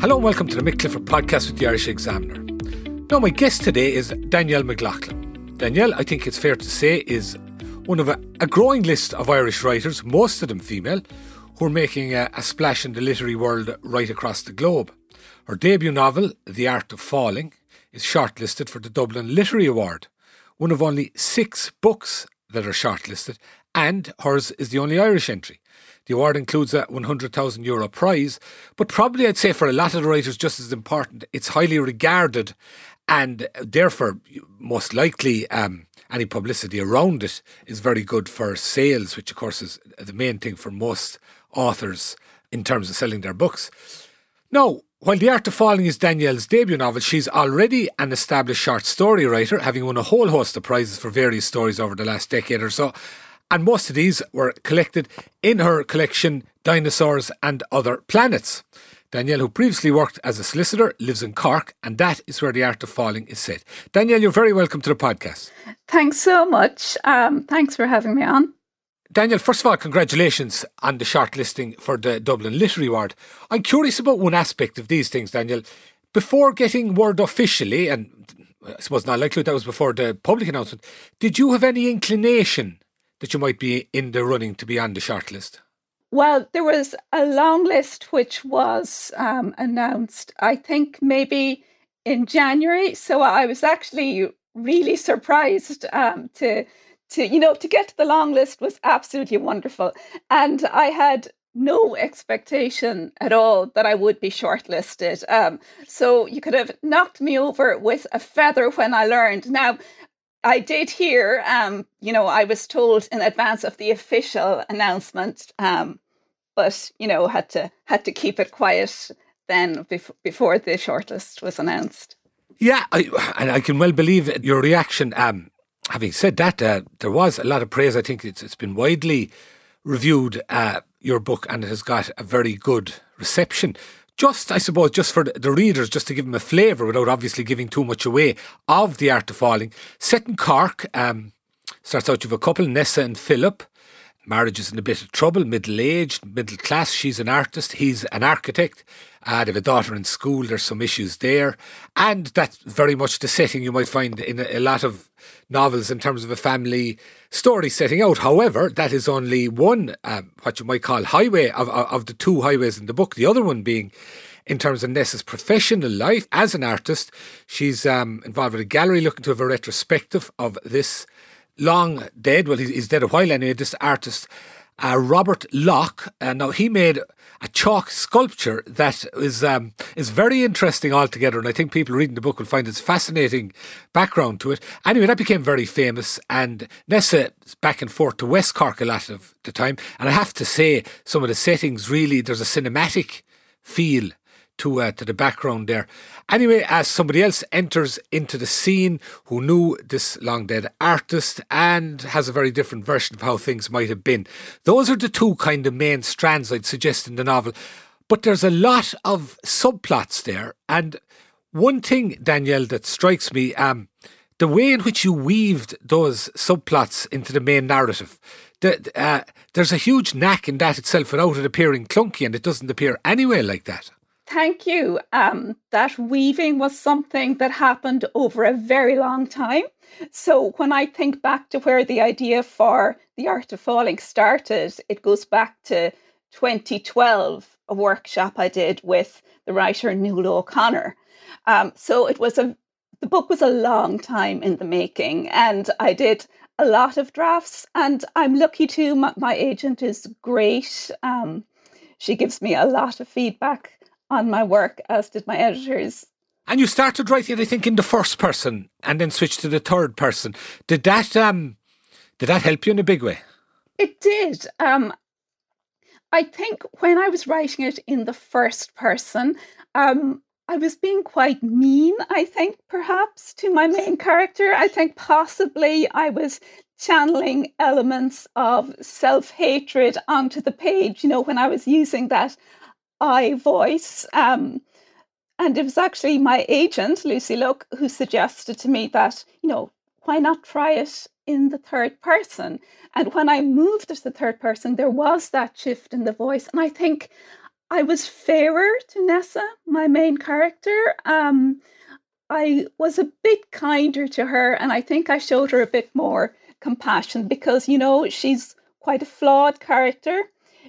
Hello and welcome to the Mick Clifford Podcast with the Irish Examiner. Now, my guest today is Danielle McLoughlin. Danielle, I think it's fair to say, is one of a growing list of Irish writers, most of them female, who are making a splash in the literary world right across the globe. Her debut novel, The Art of Falling, is shortlisted for the Dublin Literary Award, one of only 6 books that are shortlisted, and hers is the only Irish entry. The award includes a €100,000 prize, but probably I'd say for a lot of the writers just as important, it's highly regarded and therefore most likely any publicity around it is very good for sales, which of course is the main thing for most authors in terms of selling their books. Now, while The Art of Falling is Danielle's debut novel, she's already an established short story writer, having won a whole host of prizes for various stories over the last decade or so. And most of these were collected in her collection, Dinosaurs and Other Planets. Danielle, who previously worked as a solicitor, lives in Cork, and that is where The Art of Falling is set. Danielle, you're very welcome to the podcast. Thanks so much. Thanks for having me on. Danielle, first of all, congratulations on the shortlisting for the Dublin Literary Award. I'm curious about one aspect of these things, Danielle. Before getting word officially, and I suppose not likely that was before the public announcement, did you have any inclination that you might be in the running to be on the shortlist? Well, there was a long list which was announced, I think, maybe in January. So I was actually really surprised to get to the long list was absolutely wonderful. And I had no expectation at all that I would be shortlisted. So you could have knocked me over with a feather when I learned. Now, I did hear, I was told in advance of the official announcement, but had to keep it quiet then before the shortlist was announced. Yeah, I can well believe your reaction. Having said that, there was a lot of praise. I think it's been widely reviewed, your book, and it has got a very good reception. Just for the readers, just to give them a flavour, without obviously giving too much away, of The Art of Falling. Set in Cork, starts out with a couple, Nessa and Philip. Marriage is in a bit of trouble, middle-aged, middle-class. She's an artist, he's an architect. They have a daughter in school, there's some issues there. And that's very much the setting you might find in a lot of novels in terms of a family story setting out. However, that is only one, what you might call highway, of the two highways in the book. The other one being, in terms of Nessa's professional life as an artist, she's involved with a gallery looking to have a retrospective of this long dead, well, he's dead a while anyway, this artist, Robert Locke. Now, he made a chalk sculpture that is very interesting altogether, and I think people reading the book will find it's fascinating background to it. Anyway, that became very famous, and Nessa is back and forth to West Cork a lot of the time, and I have to say, some of the settings really, there's a cinematic feel to the background there. Anyway, as somebody else enters into the scene who knew this long dead artist and has a very different version of how things might have been. Those are the two kind of main strands I'd suggest in the novel. But there's a lot of subplots there. And one thing, Danielle, that strikes me, the way in which you weaved those subplots into the main narrative. There's a huge knack in that itself without it appearing clunky, and it doesn't appear anywhere like that. Thank you. That weaving was something that happened over a very long time. So when I think back to where the idea for The Art of Falling started, it goes back to 2012, a workshop I did with the writer Nuala O'Connor. So the book was a long time in the making, and I did a lot of drafts, and I'm lucky too. My agent is great. She gives me a lot of feedback on my work, as did my editors. And you started writing, I think, in the first person and then switched to the third person. Did that Did that help you in a big way? It did. I think when I was writing it in the first person, I was being quite mean, I think, perhaps, to my main character. I think possibly I was channeling elements of self-hatred onto the page, you know, when I was using that I voice. And it was actually my agent, Lucy Locke, who suggested to me that, you know, why not try it in the third person? And when I moved to the third person, there was that shift in the voice. And I think I was fairer to Nessa, my main character. I was a bit kinder to her, and I think I showed her a bit more compassion because, you know, she's quite a flawed character.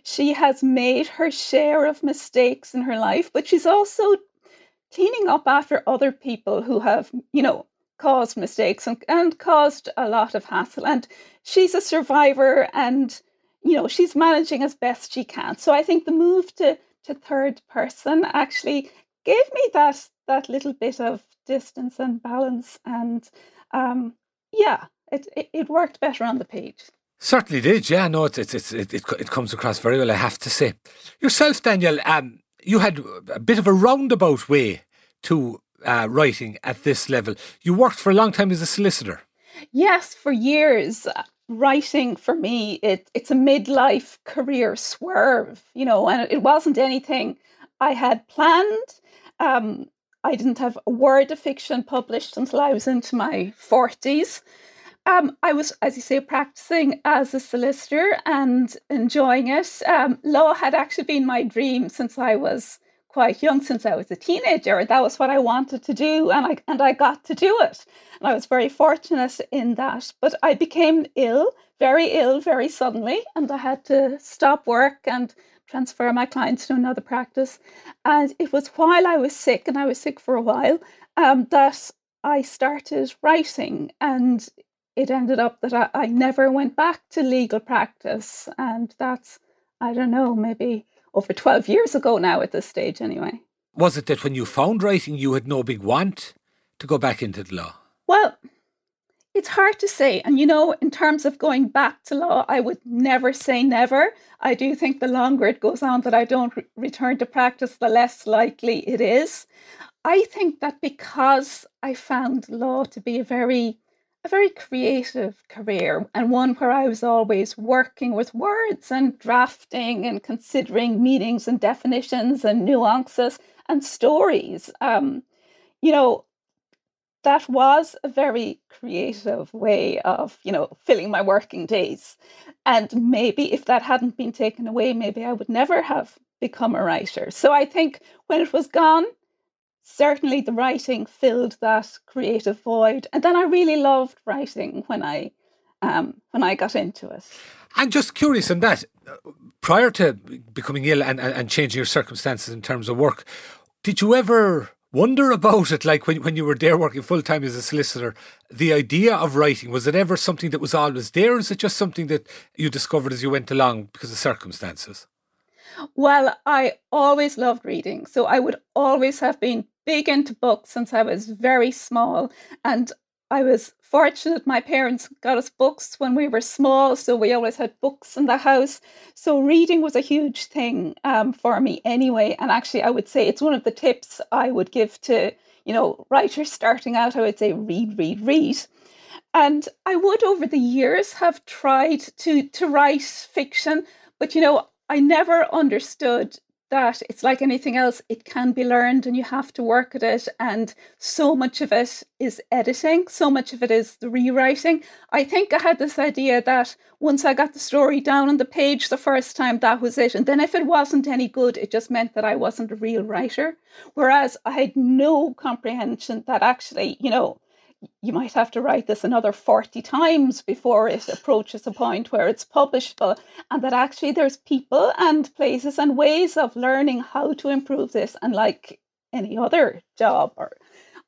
She has made her share of mistakes in her life, but she's also cleaning up after other people who have, you know, caused mistakes and caused a lot of hassle. And she's a survivor and, you know, she's managing as best she can. So I think the move to third person actually gave me that little bit of distance and balance. And it worked better on the page. Certainly did. Yeah, no, it comes across very well, I have to say. Yourself, Danielle, you had a bit of a roundabout way to writing at this level. You worked for a long time as a solicitor. Yes, for years. Writing for me, it's a midlife career swerve, you know, and it wasn't anything I had planned. I didn't have a word of fiction published until I was into my 40s. I was, as you say, practicing as a solicitor and enjoying it. Law had actually been my dream since I was quite young, since I was a teenager. That was what I wanted to do, and I got to do it. And I was very fortunate in that. But I became ill, very suddenly, and I had to stop work and transfer my clients to another practice. And it was while I was sick, and I was sick for a while, that I started writing. And it ended up that I never went back to legal practice. And that's, I don't know, maybe over 12 years ago now at this stage anyway. Was it that when you found writing, you had no big want to go back into the law? Well, it's hard to say. And, you know, in terms of going back to law, I would never say never. I do think the longer it goes on that I don't return to practice, the less likely it is. I think that because I found law to be a very creative career, and one where I was always working with words and drafting and considering meanings and definitions and nuances and stories. You know, that was a very creative way of, you know, filling my working days. And maybe if that hadn't been taken away, maybe I would never have become a writer. So I think when it was gone, certainly the writing filled that creative void. And then I really loved writing when I got into it. And just curious on that, prior to becoming ill and changing your circumstances in terms of work, did you ever wonder about it? Like when you were there working full-time as a solicitor, the idea of writing, was it ever something that was always there? Or is it just something that you discovered as you went along because of circumstances? Well, I always loved reading. So I would always have been big into books since I was very small. And I was fortunate my parents got us books when we were small. So we always had books in the house. So reading was a huge thing for me anyway. And actually, I would say it's one of the tips I would give to, you know, writers starting out. I would say read. And I would over the years have tried to write fiction. But, you know, I never understood that it's like anything else. It can be learned and you have to work at it. And so much of it is editing. So much of it is the rewriting. I think I had this idea that once I got the story down on the page the first time, that was it. And then if it wasn't any good, it just meant that I wasn't a real writer. Whereas I had no comprehension that actually, you know, you might have to write this another 40 times before it approaches a point where it's publishable, and that actually there's people and places and ways of learning how to improve this. And like any other job, or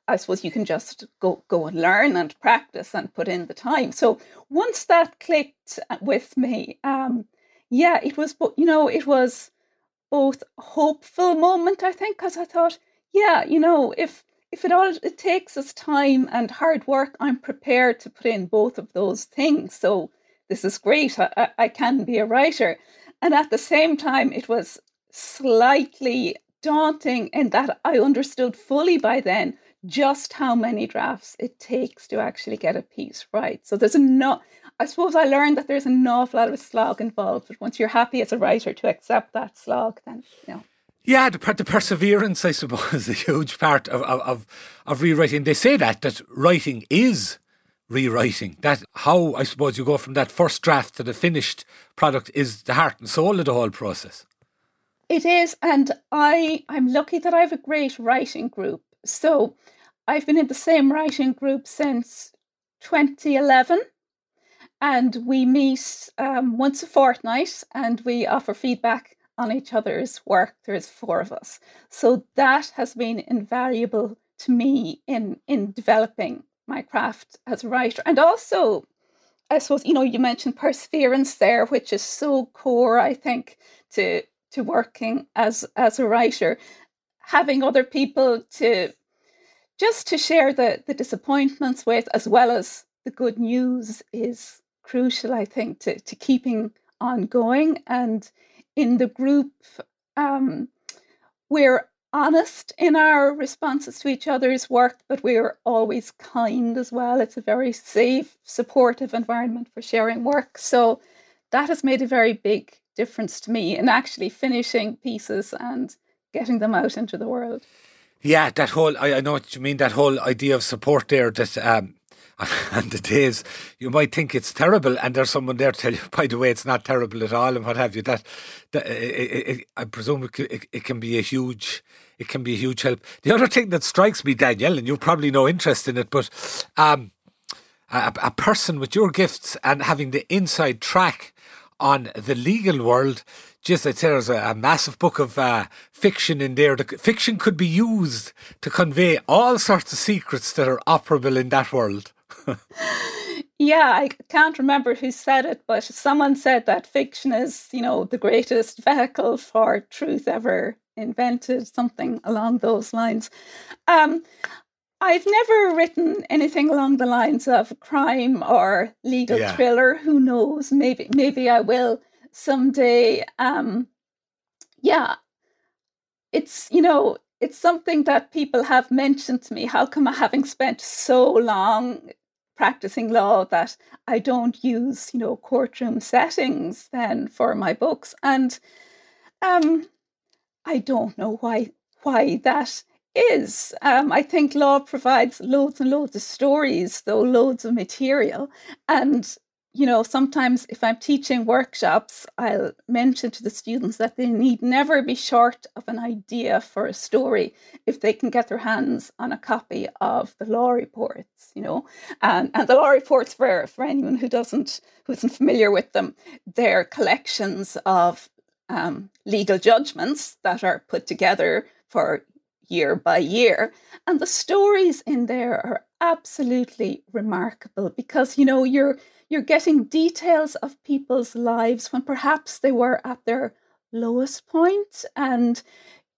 I suppose you can just go and learn and practice and put in the time. So once that clicked with me, it was, you know, it was both a hopeful moment, I think, because I thought, yeah, you know, if it takes us time and hard work, I'm prepared to put in both of those things. So this is great, I can be a writer. And at the same time, it was slightly daunting in that I understood fully by then just how many drafts it takes to actually get a piece right. So there's I suppose I learned that there's an awful lot of slog involved, but once you're happy as a writer to accept that slog, then, you know. Yeah, the perseverance, I suppose, is a huge part of rewriting. They say that writing is rewriting. That how, I suppose, you go from that first draft to the finished product is the heart and soul of the whole process. It is, and I'm lucky that I have a great writing group. So I've been in the same writing group since 2011, and we meet once a fortnight, and we offer feedback on each other's work. There's four of us. So that has been invaluable to me in developing my craft as a writer. And also, I suppose, you know, you mentioned perseverance there, which is so core, I think, to working as a writer. Having other people to share the disappointments with, as well as the good news, is crucial, I think, to keeping on going. And in the group, we're honest in our responses to each other's work, but we're always kind as well. It's a very safe, supportive environment for sharing work. So that has made a very big difference to me in actually finishing pieces and getting them out into the world. Yeah, that whole, I know what you mean, that whole idea of support there, that and the days you might think it's terrible and there's someone there to tell you, by the way, it's not terrible at all and what have you, I presume it can be a huge help. The other thing that strikes me, Danielle, and you've probably no interest in it, but a person with your gifts and having the inside track on the legal world, just I'd say there's a massive book of fiction in there. The fiction could be used to convey all sorts of secrets that are operable in that world. Yeah, I can't remember who said it, but someone said that fiction is, you know, the greatest vehicle for truth ever invented, something along those lines. I've never written anything along the lines of crime or legal thriller. Who knows? Maybe I will someday. It's, you know, it's something that people have mentioned to me. How come, having spent so long practicing law, that I don't use, you know, courtroom settings then for my books? And I don't know why that is. I think law provides loads and loads of stories, though, loads of material. And, you know, sometimes if I'm teaching workshops, I'll mention to the students that they need never be short of an idea for a story if they can get their hands on a copy of the law reports, you know. And the law reports, for anyone who isn't familiar with them, they're collections of legal judgments that are put together for year by year. And the stories in there are absolutely remarkable because, you know, you're getting details of people's lives when perhaps they were at their lowest point. And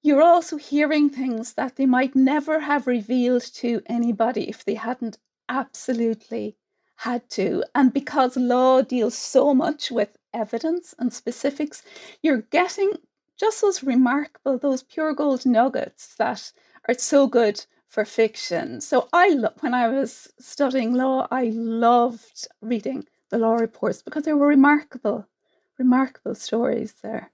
you're also hearing things that they might never have revealed to anybody if they hadn't absolutely had to. And because law deals so much with evidence and specifics, you're getting just those remarkable, those pure gold nuggets that are so good for fiction. So when I was studying law, I loved reading the law reports because there were remarkable stories there.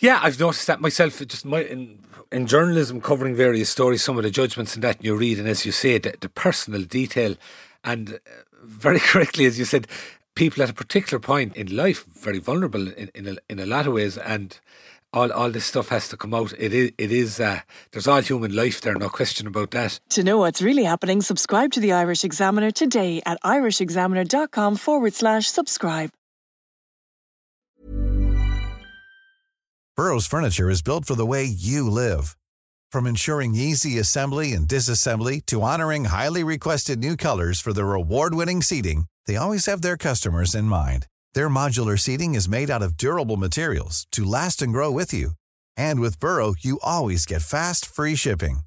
Yeah, I've noticed that myself. Just in journalism, covering various stories, some of the judgments and that you read, and as you say, the personal detail, and very correctly, as you said, people at a particular point in life, very vulnerable in a lot of ways, and all this stuff has to come out. It is there's all human life there, no question about that. To know what's really happening, subscribe to the Irish Examiner today at irishexaminer.com/subscribe. Burrow's furniture is built for the way you live. From ensuring easy assembly and disassembly to honoring highly requested new colors for their award-winning seating, they always have their customers in mind. Their modular seating is made out of durable materials to last and grow with you. And with Burrow, you always get fast, free shipping.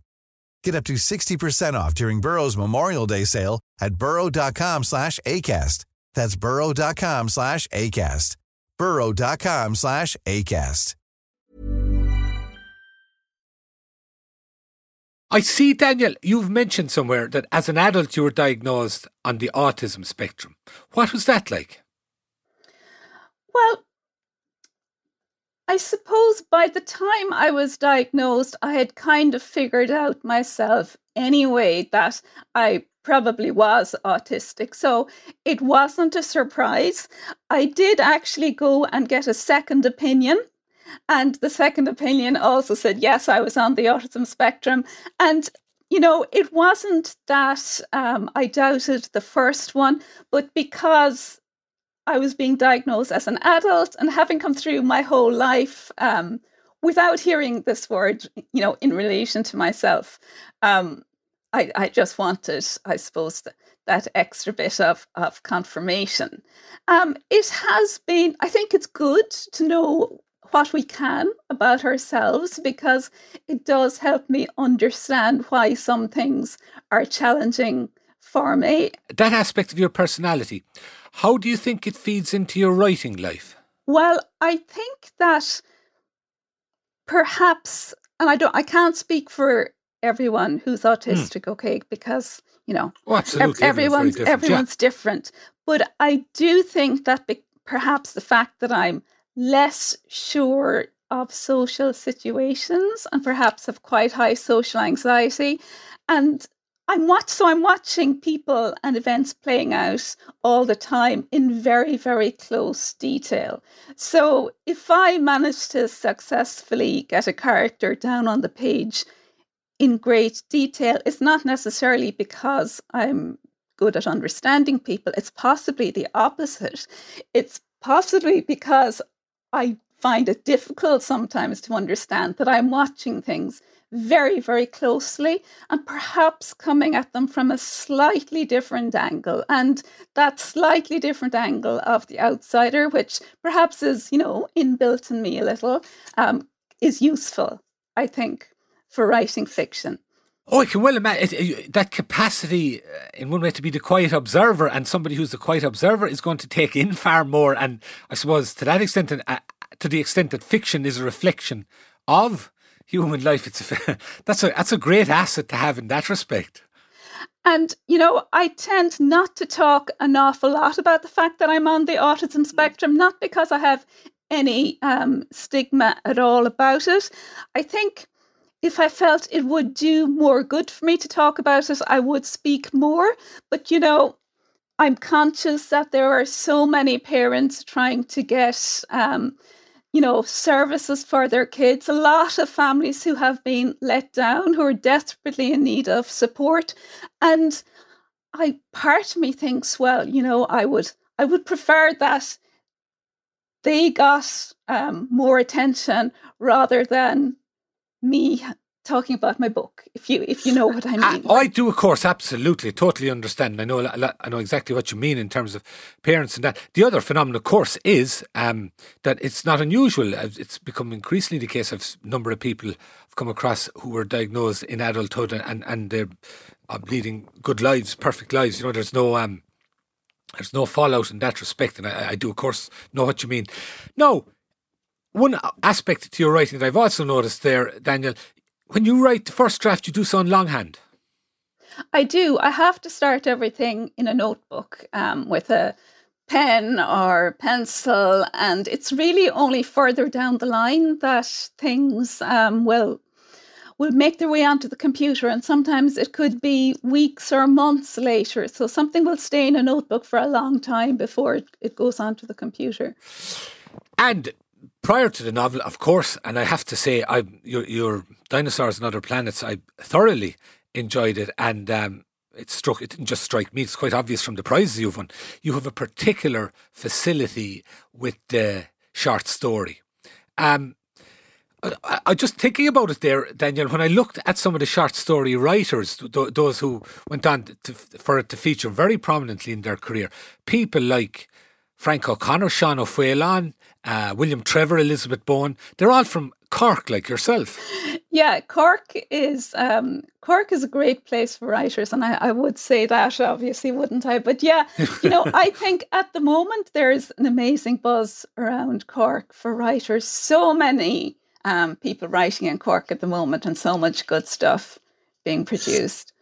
Get up to 60% off during Burrow's Memorial Day sale at burrow.com/ACAST. That's burrow.com/ACAST. burrow.com/ACAST. I see, Danielle, you've mentioned somewhere that as an adult you were diagnosed on the autism spectrum. What was that like? Well, I suppose by the time I was diagnosed, I had kind of figured out myself anyway that I probably was autistic. So it wasn't a surprise. I did actually go and get a second opinion. And the second opinion also said, yes, I was on the autism spectrum. And, you know, it wasn't that I doubted the first one, but because I was being diagnosed as an adult and having come through my whole life without hearing this word, you know, in relation to myself, I just wanted, I suppose, that extra bit of confirmation. It has been, I think it's good to know what we can about ourselves, because it does help me understand why some things are challenging for me. That aspect of your personality, how do you think it feeds into your writing life? Well, I think that perhaps, and I can't speak for everyone who's autistic, okay, because, you know, everyone's different. But I do think that perhaps the fact that I'm less sure of social situations and perhaps of quite high social anxiety. And I'm watching people and events playing out all the time in very, very close detail. So if I manage to successfully get a character down on the page in great detail, it's not necessarily because I'm good at understanding people. It's possibly the opposite. It's possibly because I find it difficult sometimes to understand that I'm watching things very, very closely and perhaps coming at them from a slightly different angle. And that slightly different angle of the outsider, which perhaps is, you know, inbuilt in me a little, is useful, I think, for writing fiction. Oh, I can well imagine that capacity in one way to be the quiet observer, and somebody who's the quiet observer is going to take in far more. And I suppose to that extent, and to the extent that fiction is a reflection of human life, that's a great asset to have in that respect. And, you know, I tend not to talk an awful lot about the fact that I'm on the autism spectrum, not because I have any stigma at all about it. I think if I felt it would do more good for me to talk about it, I would speak more. But, you know, I'm conscious that there are so many parents trying to get, you know, services for their kids. A lot of families who have been let down, who are desperately in need of support. And part of me thinks, well, you know, I would prefer that they got more attention rather than me talking about my book, if you know what I mean. I do, of course, absolutely, totally understand. I know exactly what you mean in terms of parents and that. The other phenomenon, of course, is that it's not unusual. It's become increasingly the case of a number of people I've come across who were diagnosed in adulthood and they're leading good lives, perfect lives. You know, there's no fallout in that respect, and I do, of course, know what you mean. Now, one aspect to your writing that I've also noticed there, Danielle, when you write the first draft, you do so in longhand. I do. I have to start everything in a notebook with a pen or pencil, and it's really only further down the line that things will make their way onto the computer, and sometimes it could be weeks or months later. So something will stay in a notebook for a long time before it goes onto the computer. And prior to the novel, of course, and I have to say, your Dinosaurs and Other Planets, I thoroughly enjoyed it, and it didn't just strike me, it's quite obvious from the prizes you've won. You have a particular facility with the short story. I just thinking about it there, Danielle, when I looked at some of the short story writers, those who went on for it to feature very prominently in their career, people like Frank O'Connor, Sean O'Fallon, William Trevor, Elizabeth Bowen, they're all from Cork, like yourself. Yeah, Cork is a great place for writers, and I would say that, obviously, wouldn't I? But yeah, I think at the moment there is an amazing buzz around Cork for writers. So many people writing in Cork at the moment, and so much good stuff being produced.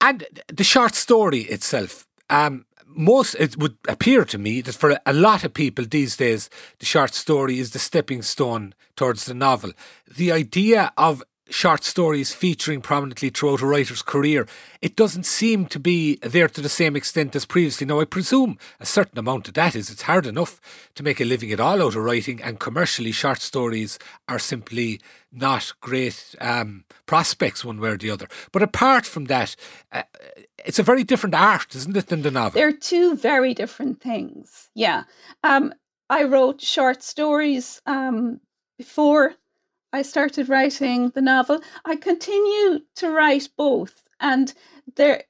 And the short story itself, it would appear to me that for a lot of people these days, the short story is the stepping stone towards the novel. The idea of short stories featuring prominently throughout a writer's career, it doesn't seem to be there to the same extent as previously. Now, I presume a certain amount of that is it's hard enough to make a living at all out of writing, and commercially short stories are simply not great prospects one way or the other. But apart from that, it's a very different art, isn't it, than the novel? They're two very different things, yeah. I wrote short stories before I started writing the novel. I continue to write both. And there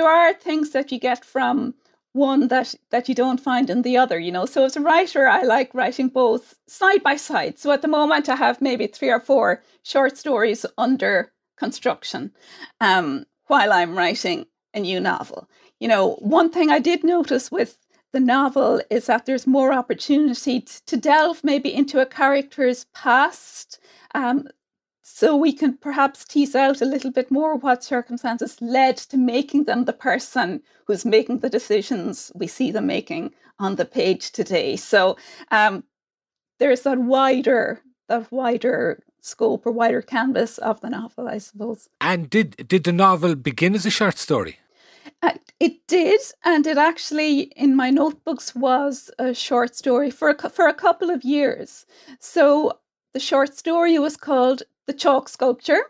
are things that you get from one that you don't find in the other, So as a writer, I like writing both side by side. So at the moment, I have maybe 3 or 4 short stories under construction while I'm writing a new novel. One thing I did notice with the novel is that there's more opportunity to delve maybe into a character's past, so we can perhaps tease out a little bit more what circumstances led to making them the person who's making the decisions we see them making on the page today. So there's that wider scope or wider canvas of the novel, I suppose. And did the novel begin as a short story? It did, and it actually, in my notebooks, was a short story for a couple of years. So the short story was called The Chalk Sculpture,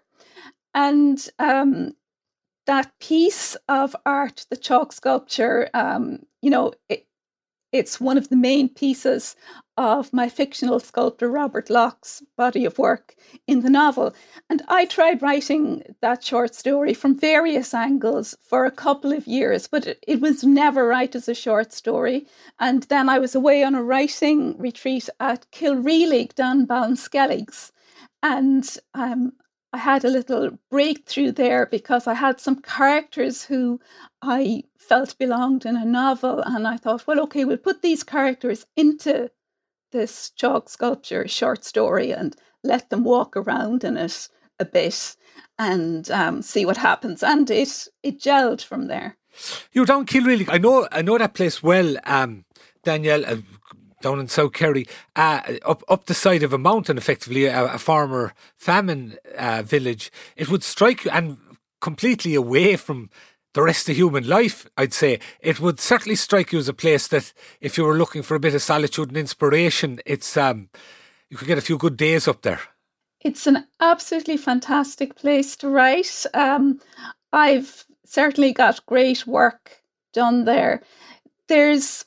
and that piece of art, The Chalk Sculpture, it's one of the main pieces of my fictional sculptor Robert Locke's body of work in the novel. And I tried writing that short story from various angles for a couple of years, but it was never right as a short story. And then I was away on a writing retreat at Kilreelig down Ballinskelligs. And I had a little breakthrough there because I had some characters who I felt belonged in a novel. And I thought, well, okay, we'll put these characters into this chalk sculpture short story and let them walk around in it a bit and see what happens. And it gelled from there. You're down Kilreelig. I know that place well, Danielle, down in South Kerry, up the side of a mountain, effectively, a former famine village. It would strike you, and completely away from the rest of human life, I'd say, it would certainly strike you as a place that if you were looking for a bit of solitude and inspiration, it's you could get a few good days up there. It's an absolutely fantastic place to write. I've certainly got great work done there. There's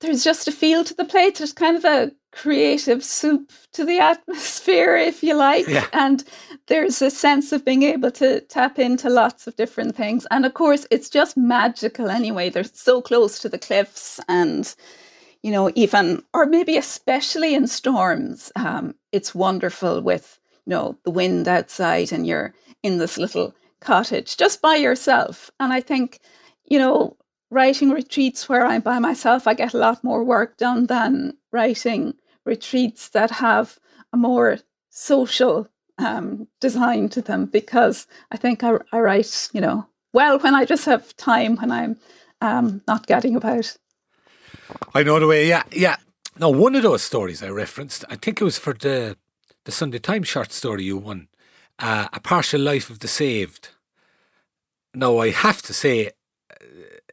just a feel to the place. There's kind of a creative soup to the atmosphere, if you like. Yeah. And there's a sense of being able to tap into lots of different things. And of course, it's just magical anyway. They're so close to the cliffs and, even, or maybe especially in storms, it's wonderful with, the wind outside and you're in this little cottage just by yourself. And I think, writing retreats where I'm by myself, I get a lot more work done than writing retreats that have a more social design to them, because I think I write, well, when I just have time, when I'm not getting about. I know the way, yeah. Now, one of those stories I referenced, I think it was for the Sunday Times short story you won, A Partial Life of the Saved. Now, I have to say,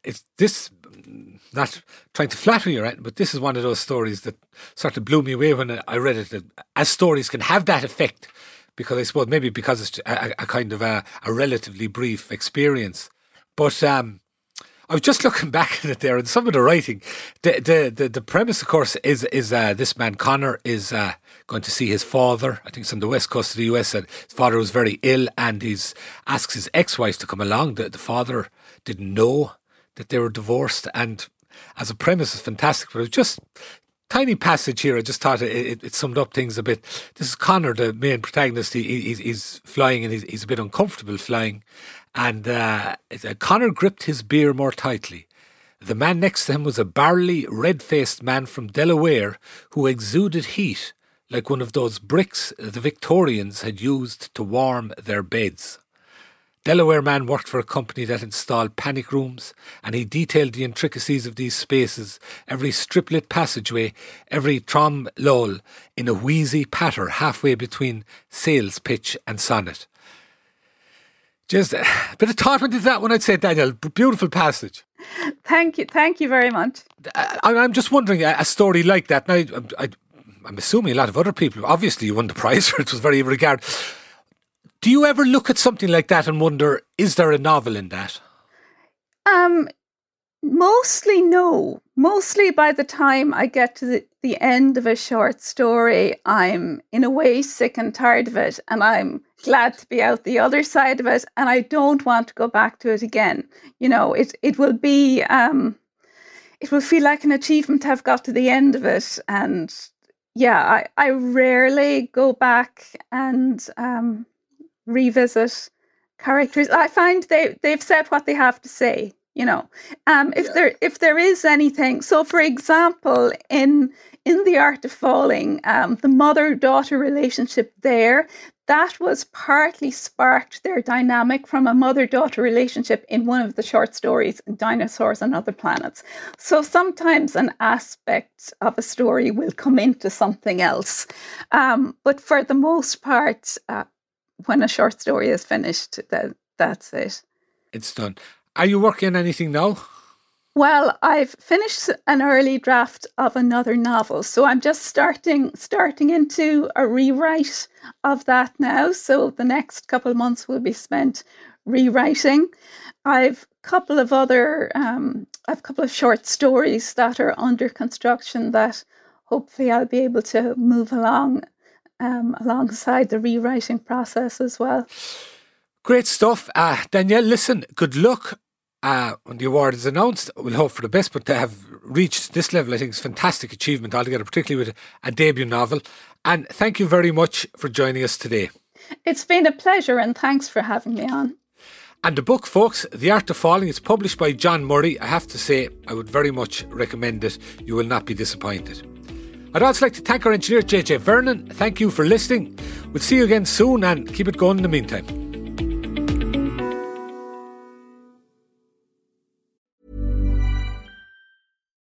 it's this, not trying to flatter you, right, but this is one of those stories that sort of blew me away when I read it, as stories can have that effect, because I suppose maybe because it's a kind of a relatively brief experience. But I was just looking back at it there, and some of the writing, the premise, of course, is this man Connor is going to see his father. I think it's on the west coast of the US, and his father was very ill, and he asks his ex-wife to come along. The father didn't know that they were divorced, and as a premise, it's fantastic. But it was just tiny passage here. I just thought it summed up things a bit. This is Connor, the main protagonist. He's flying, and he's a bit uncomfortable flying. And Connor gripped his beer more tightly. The man next to him was a burly, red-faced man from Delaware who exuded heat like one of those bricks the Victorians had used to warm their beds. Delaware man worked for a company that installed panic rooms, and he detailed the intricacies of these spaces, every striplit passageway, every trom lull, in a wheezy patter halfway between sales pitch and sonnet. Just a bit of thought went into that one, I'd say, Danielle. Beautiful passage. Thank you very much. I'm just wondering, a story like that, now I'm assuming a lot of other people, obviously you won the prize for it, was very regarded. Do you ever look at something like that and wonder, is there a novel in that? Mostly no. Mostly by the time I get to the end of a short story, I'm in a way sick and tired of it, and I'm glad to be out the other side of it, and I don't want to go back to it again. You know, it will be, it will feel like an achievement to have got to the end of it, and yeah, I rarely go back and revisit characters. I find they've said what they have to say, you know. If there is anything, so for example, in The Art of Falling, the mother-daughter relationship there, that was partly sparked their dynamic from a mother-daughter relationship in one of the short stories, Dinosaurs and Other Planets. So sometimes an aspect of a story will come into something else. But for the most part, when a short story is finished, that's it. It's done. Are you working on anything now? Well, I've finished an early draft of another novel, so I'm just starting into a rewrite of that now. So the next couple of months will be spent rewriting. I've a couple of other, I've a couple of short stories that are under construction that hopefully I'll be able to move along alongside the rewriting process as well. Great stuff, Danielle. Listen, good luck. When the award is announced, we'll hope for the best, but to have reached this level, I think, is a fantastic achievement altogether, particularly with a debut novel. And thank you very much for joining us today. It's been a pleasure, and thanks for having me on. And the book, folks, The Art of Falling, is published by John Murray. I have to say, I would very much recommend it. You will not be disappointed. I'd also like to thank our engineer, JJ Vernon. Thank you for listening. We'll see you again soon, and keep it going in the meantime.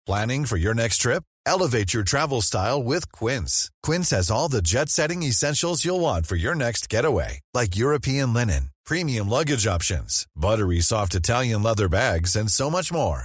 Planning for your next trip? Elevate your travel style with Quince. Quince has all the jet-setting essentials you'll want for your next getaway, like European linen, premium luggage options, buttery soft Italian leather bags, and so much more.